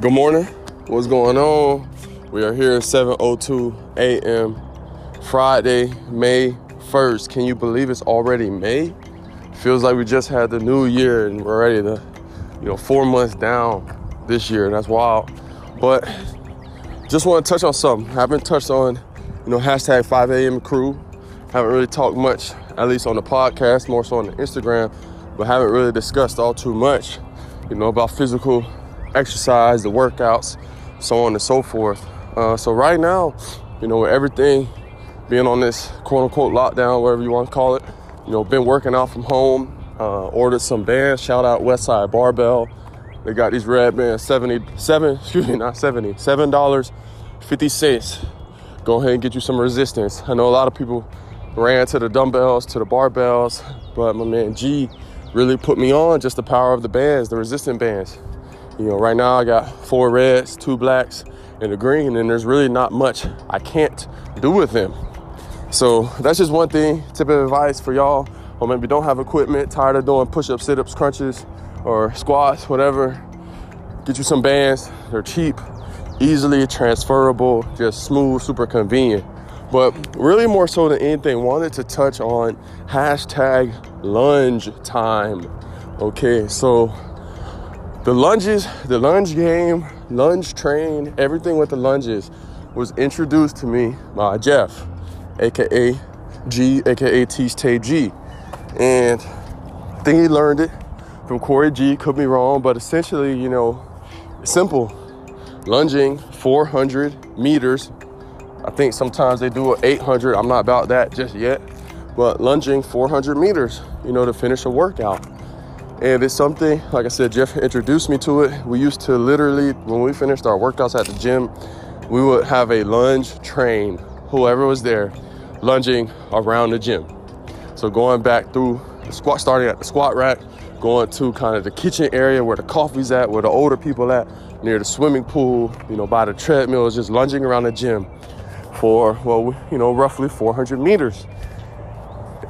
Good morning. What's going on? We are here at 7:02 a.m. Friday, May 1st. Can you believe it's already May? Feels like we just had the new year and we're already, 4 months down this year. That's wild. But just want to touch on something. I haven't touched on, hashtag 5 a.m. crew. Haven't really talked much, at least on the podcast, more so on the Instagram, but haven't really discussed all too much, about physical exercise, the workouts, so on and so forth. So right now, with everything being on this quote-unquote lockdown, whatever you want to call it, been working out from home, ordered some bands. Shout out Westside Barbell. They got these red bands, $7.50. Go ahead and get you some resistance. I know a lot of people ran to the dumbbells, to the barbells, but my man G really put me on just the power of the bands, the resistance bands. Right now I got 4 reds, 2 blacks, and a green, and there's really not much I can't do with them. So that's just one thing, tip of advice for y'all, or maybe don't have equipment, tired of doing push-ups, sit-ups, crunches, or squats, whatever. Get you some bands. They're cheap, easily transferable, just smooth, super convenient. But really more so than anything, wanted to touch on hashtag lunge time. Okay, so the lunges, the lunge game, lunge train, everything with the lunges was introduced to me by Jeff, aka G, aka Tay G. And I think he learned it from Corey G, could be wrong, but essentially, simple. Lunging 400 meters. I think sometimes they do 800. I'm not about that just yet, but lunging 400 meters, to finish a workout. And it's something, like I said, Jeff introduced me to it. We used to literally, when we finished our workouts at the gym, we would have a lunge train, whoever was there, lunging around the gym. So going back through the squat, starting at the squat rack, going to kind of the kitchen area where the coffee's at, where the older people at, near the swimming pool, by the treadmills, just lunging around the gym for, roughly 400 meters.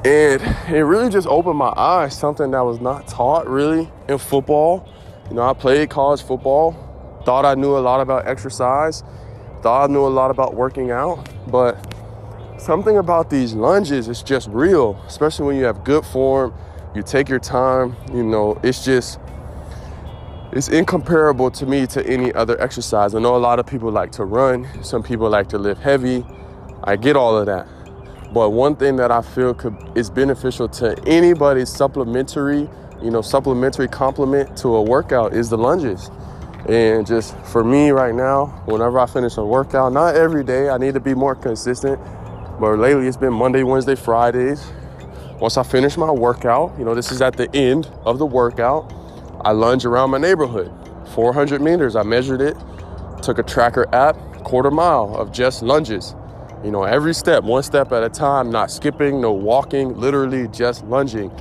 And it really just opened my eyes, something that was not taught really in football. I played college football, thought I knew a lot about exercise, thought I knew a lot about working out, but something about these lunges is just real, especially when you have good form, you take your time, it's incomparable to me to any other exercise. I know a lot of people like to run. Some people like to lift heavy. I get all of that. But one thing that I feel is beneficial to anybody's supplementary complement to a workout is the lunges. And just for me right now, whenever I finish a workout, not every day, I need to be more consistent. But lately it's been Monday, Wednesday, Fridays. Once I finish my workout, this is at the end of the workout, I lunge around my neighborhood, 400 meters. I measured it, took a tracker app, 1/4 mile of just lunges. Every step, one step at a time, not skipping, no walking, literally just lunging.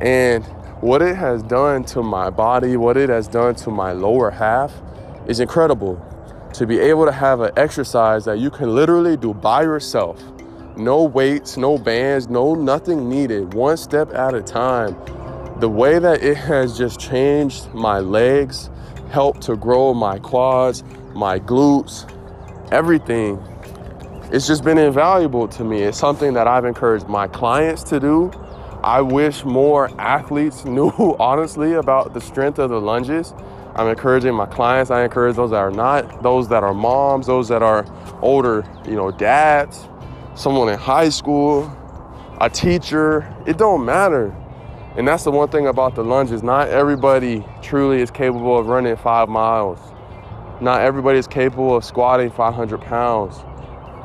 And what it has done to my body, what it has done to my lower half is incredible. To be able to have an exercise that you can literally do by yourself. No weights, no bands, no nothing needed. One step at a time. The way that it has just changed my legs, helped to grow my quads, my glutes, everything. It's just been invaluable to me. It's something that I've encouraged my clients to do. I wish more athletes knew, honestly, about the strength of the lunges. I'm encouraging my clients. I encourage those that are not, those that are moms, those that are older, dads, someone in high school, a teacher. It don't matter. And that's the one thing about the lunges. Not everybody truly is capable of running 5 miles. Not everybody is capable of squatting 500 pounds.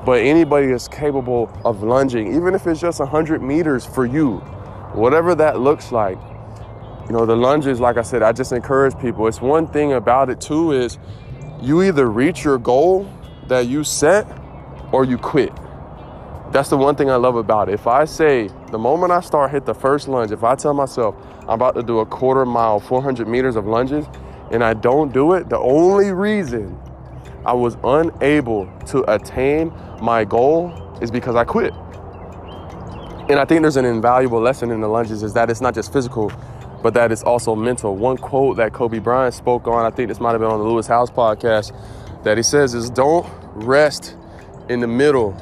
But anybody is capable of lunging, even if it's just 100 meters for you, whatever that looks like. The lunges, like I said, I just encourage people. It's one thing about it, too, is you either reach your goal that you set or you quit. That's the one thing I love about it. If I say, the moment I hit the first lunge, if I tell myself I'm about to do 1/4 mile, 400 meters of lunges, and I don't do it, the only reason I was unable to attain my goal is because I quit. And I think there's an invaluable lesson in the lunges is that it's not just physical, but that is also mental. One quote that Kobe Bryant spoke on, I think this might have been on the Lewis Howes podcast, that he says is, don't rest in the middle,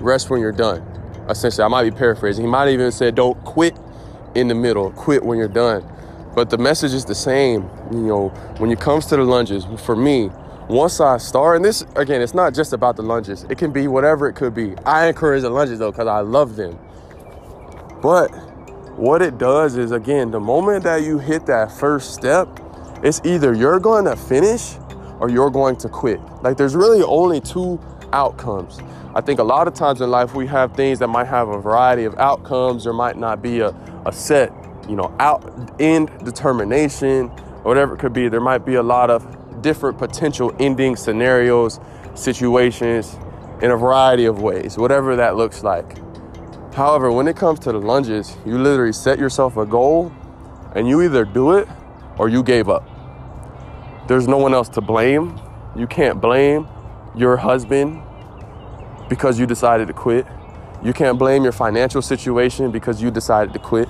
rest when you're done. Essentially, I might be paraphrasing. He might even say, don't quit in the middle, quit when you're done. But the message is the same, you know, when it comes to the lunges. For me, once I start, and this, again, it's not just about the lunges. It can be whatever it could be. I encourage the lunges, though, because I love them. But what it does is, again, the moment that you hit that first step, it's either you're going to finish or you're going to quit. Like, there's really only two outcomes. I think a lot of times in life we have things that might have a variety of outcomes. There might not be a set, you know, end determination, whatever it could be. There might be a lot of different potential ending scenarios, situations, in a variety of ways, whatever that looks like. However, when it comes to the lunges, you literally set yourself a goal and you either do it or you gave up. There's no one else to blame. You can't blame your husband because you decided to quit. You can't blame your financial situation because you decided to quit.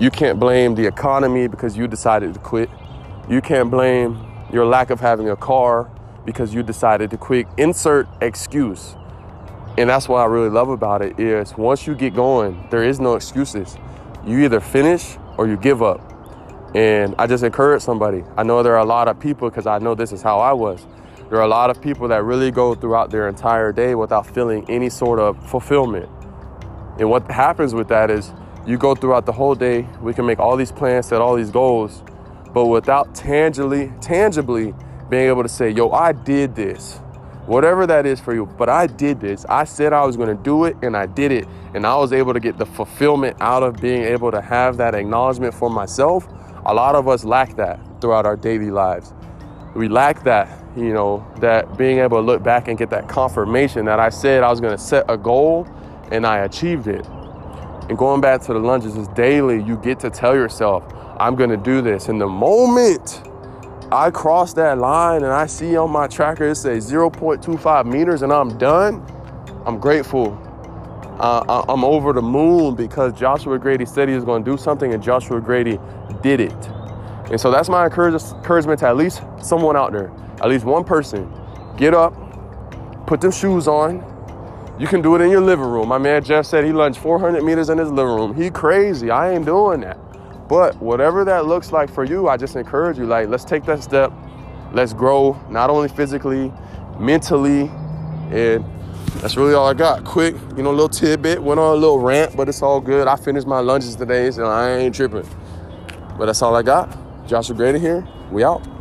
You can't blame the economy because you decided to quit. You can't blame your lack of having a car because you decided to quit. Insert excuse. And that's what I really love about it is once you get going, there is no excuses. You either finish or you give up. And I just encourage somebody. I know there are a lot of people, because I know this is how I was. There are a lot of people that really go throughout their entire day without feeling any sort of fulfillment. And what happens with that is you go throughout the whole day. We can make all these plans, set all these goals, but without tangibly being able to say, yo, I did this. Whatever that is for you, but I did this. I said I was going to do it, and I did it. And I was able to get the fulfillment out of being able to have that acknowledgement for myself. A lot of us lack that throughout our daily lives. We lack that, you know, that being able to look back and get that confirmation that I said I was going to set a goal, and I achieved it. And going back to the lunges, is daily you get to tell yourself, I'm going to do this. And the moment I cross that line and I see on my tracker, it says 0.25 meters and I'm done, I'm grateful. I'm over the moon, because Joshua Grady said he was going to do something and Joshua Grady did it. And so that's my encouragement to at least someone out there, at least one person. Get up, put them shoes on. You can do it in your living room. My man Jeff said he lunged 400 meters in his living room. He crazy. I ain't doing that. But whatever that looks like for you, I just encourage you, like, let's take that step. Let's grow, not only physically, mentally. And that's really all I got. Quick, you know, little tidbit. Went on a little rant, but it's all good. I finished my lunges today, so I ain't tripping. But that's all I got. Joshua Grady here. We out.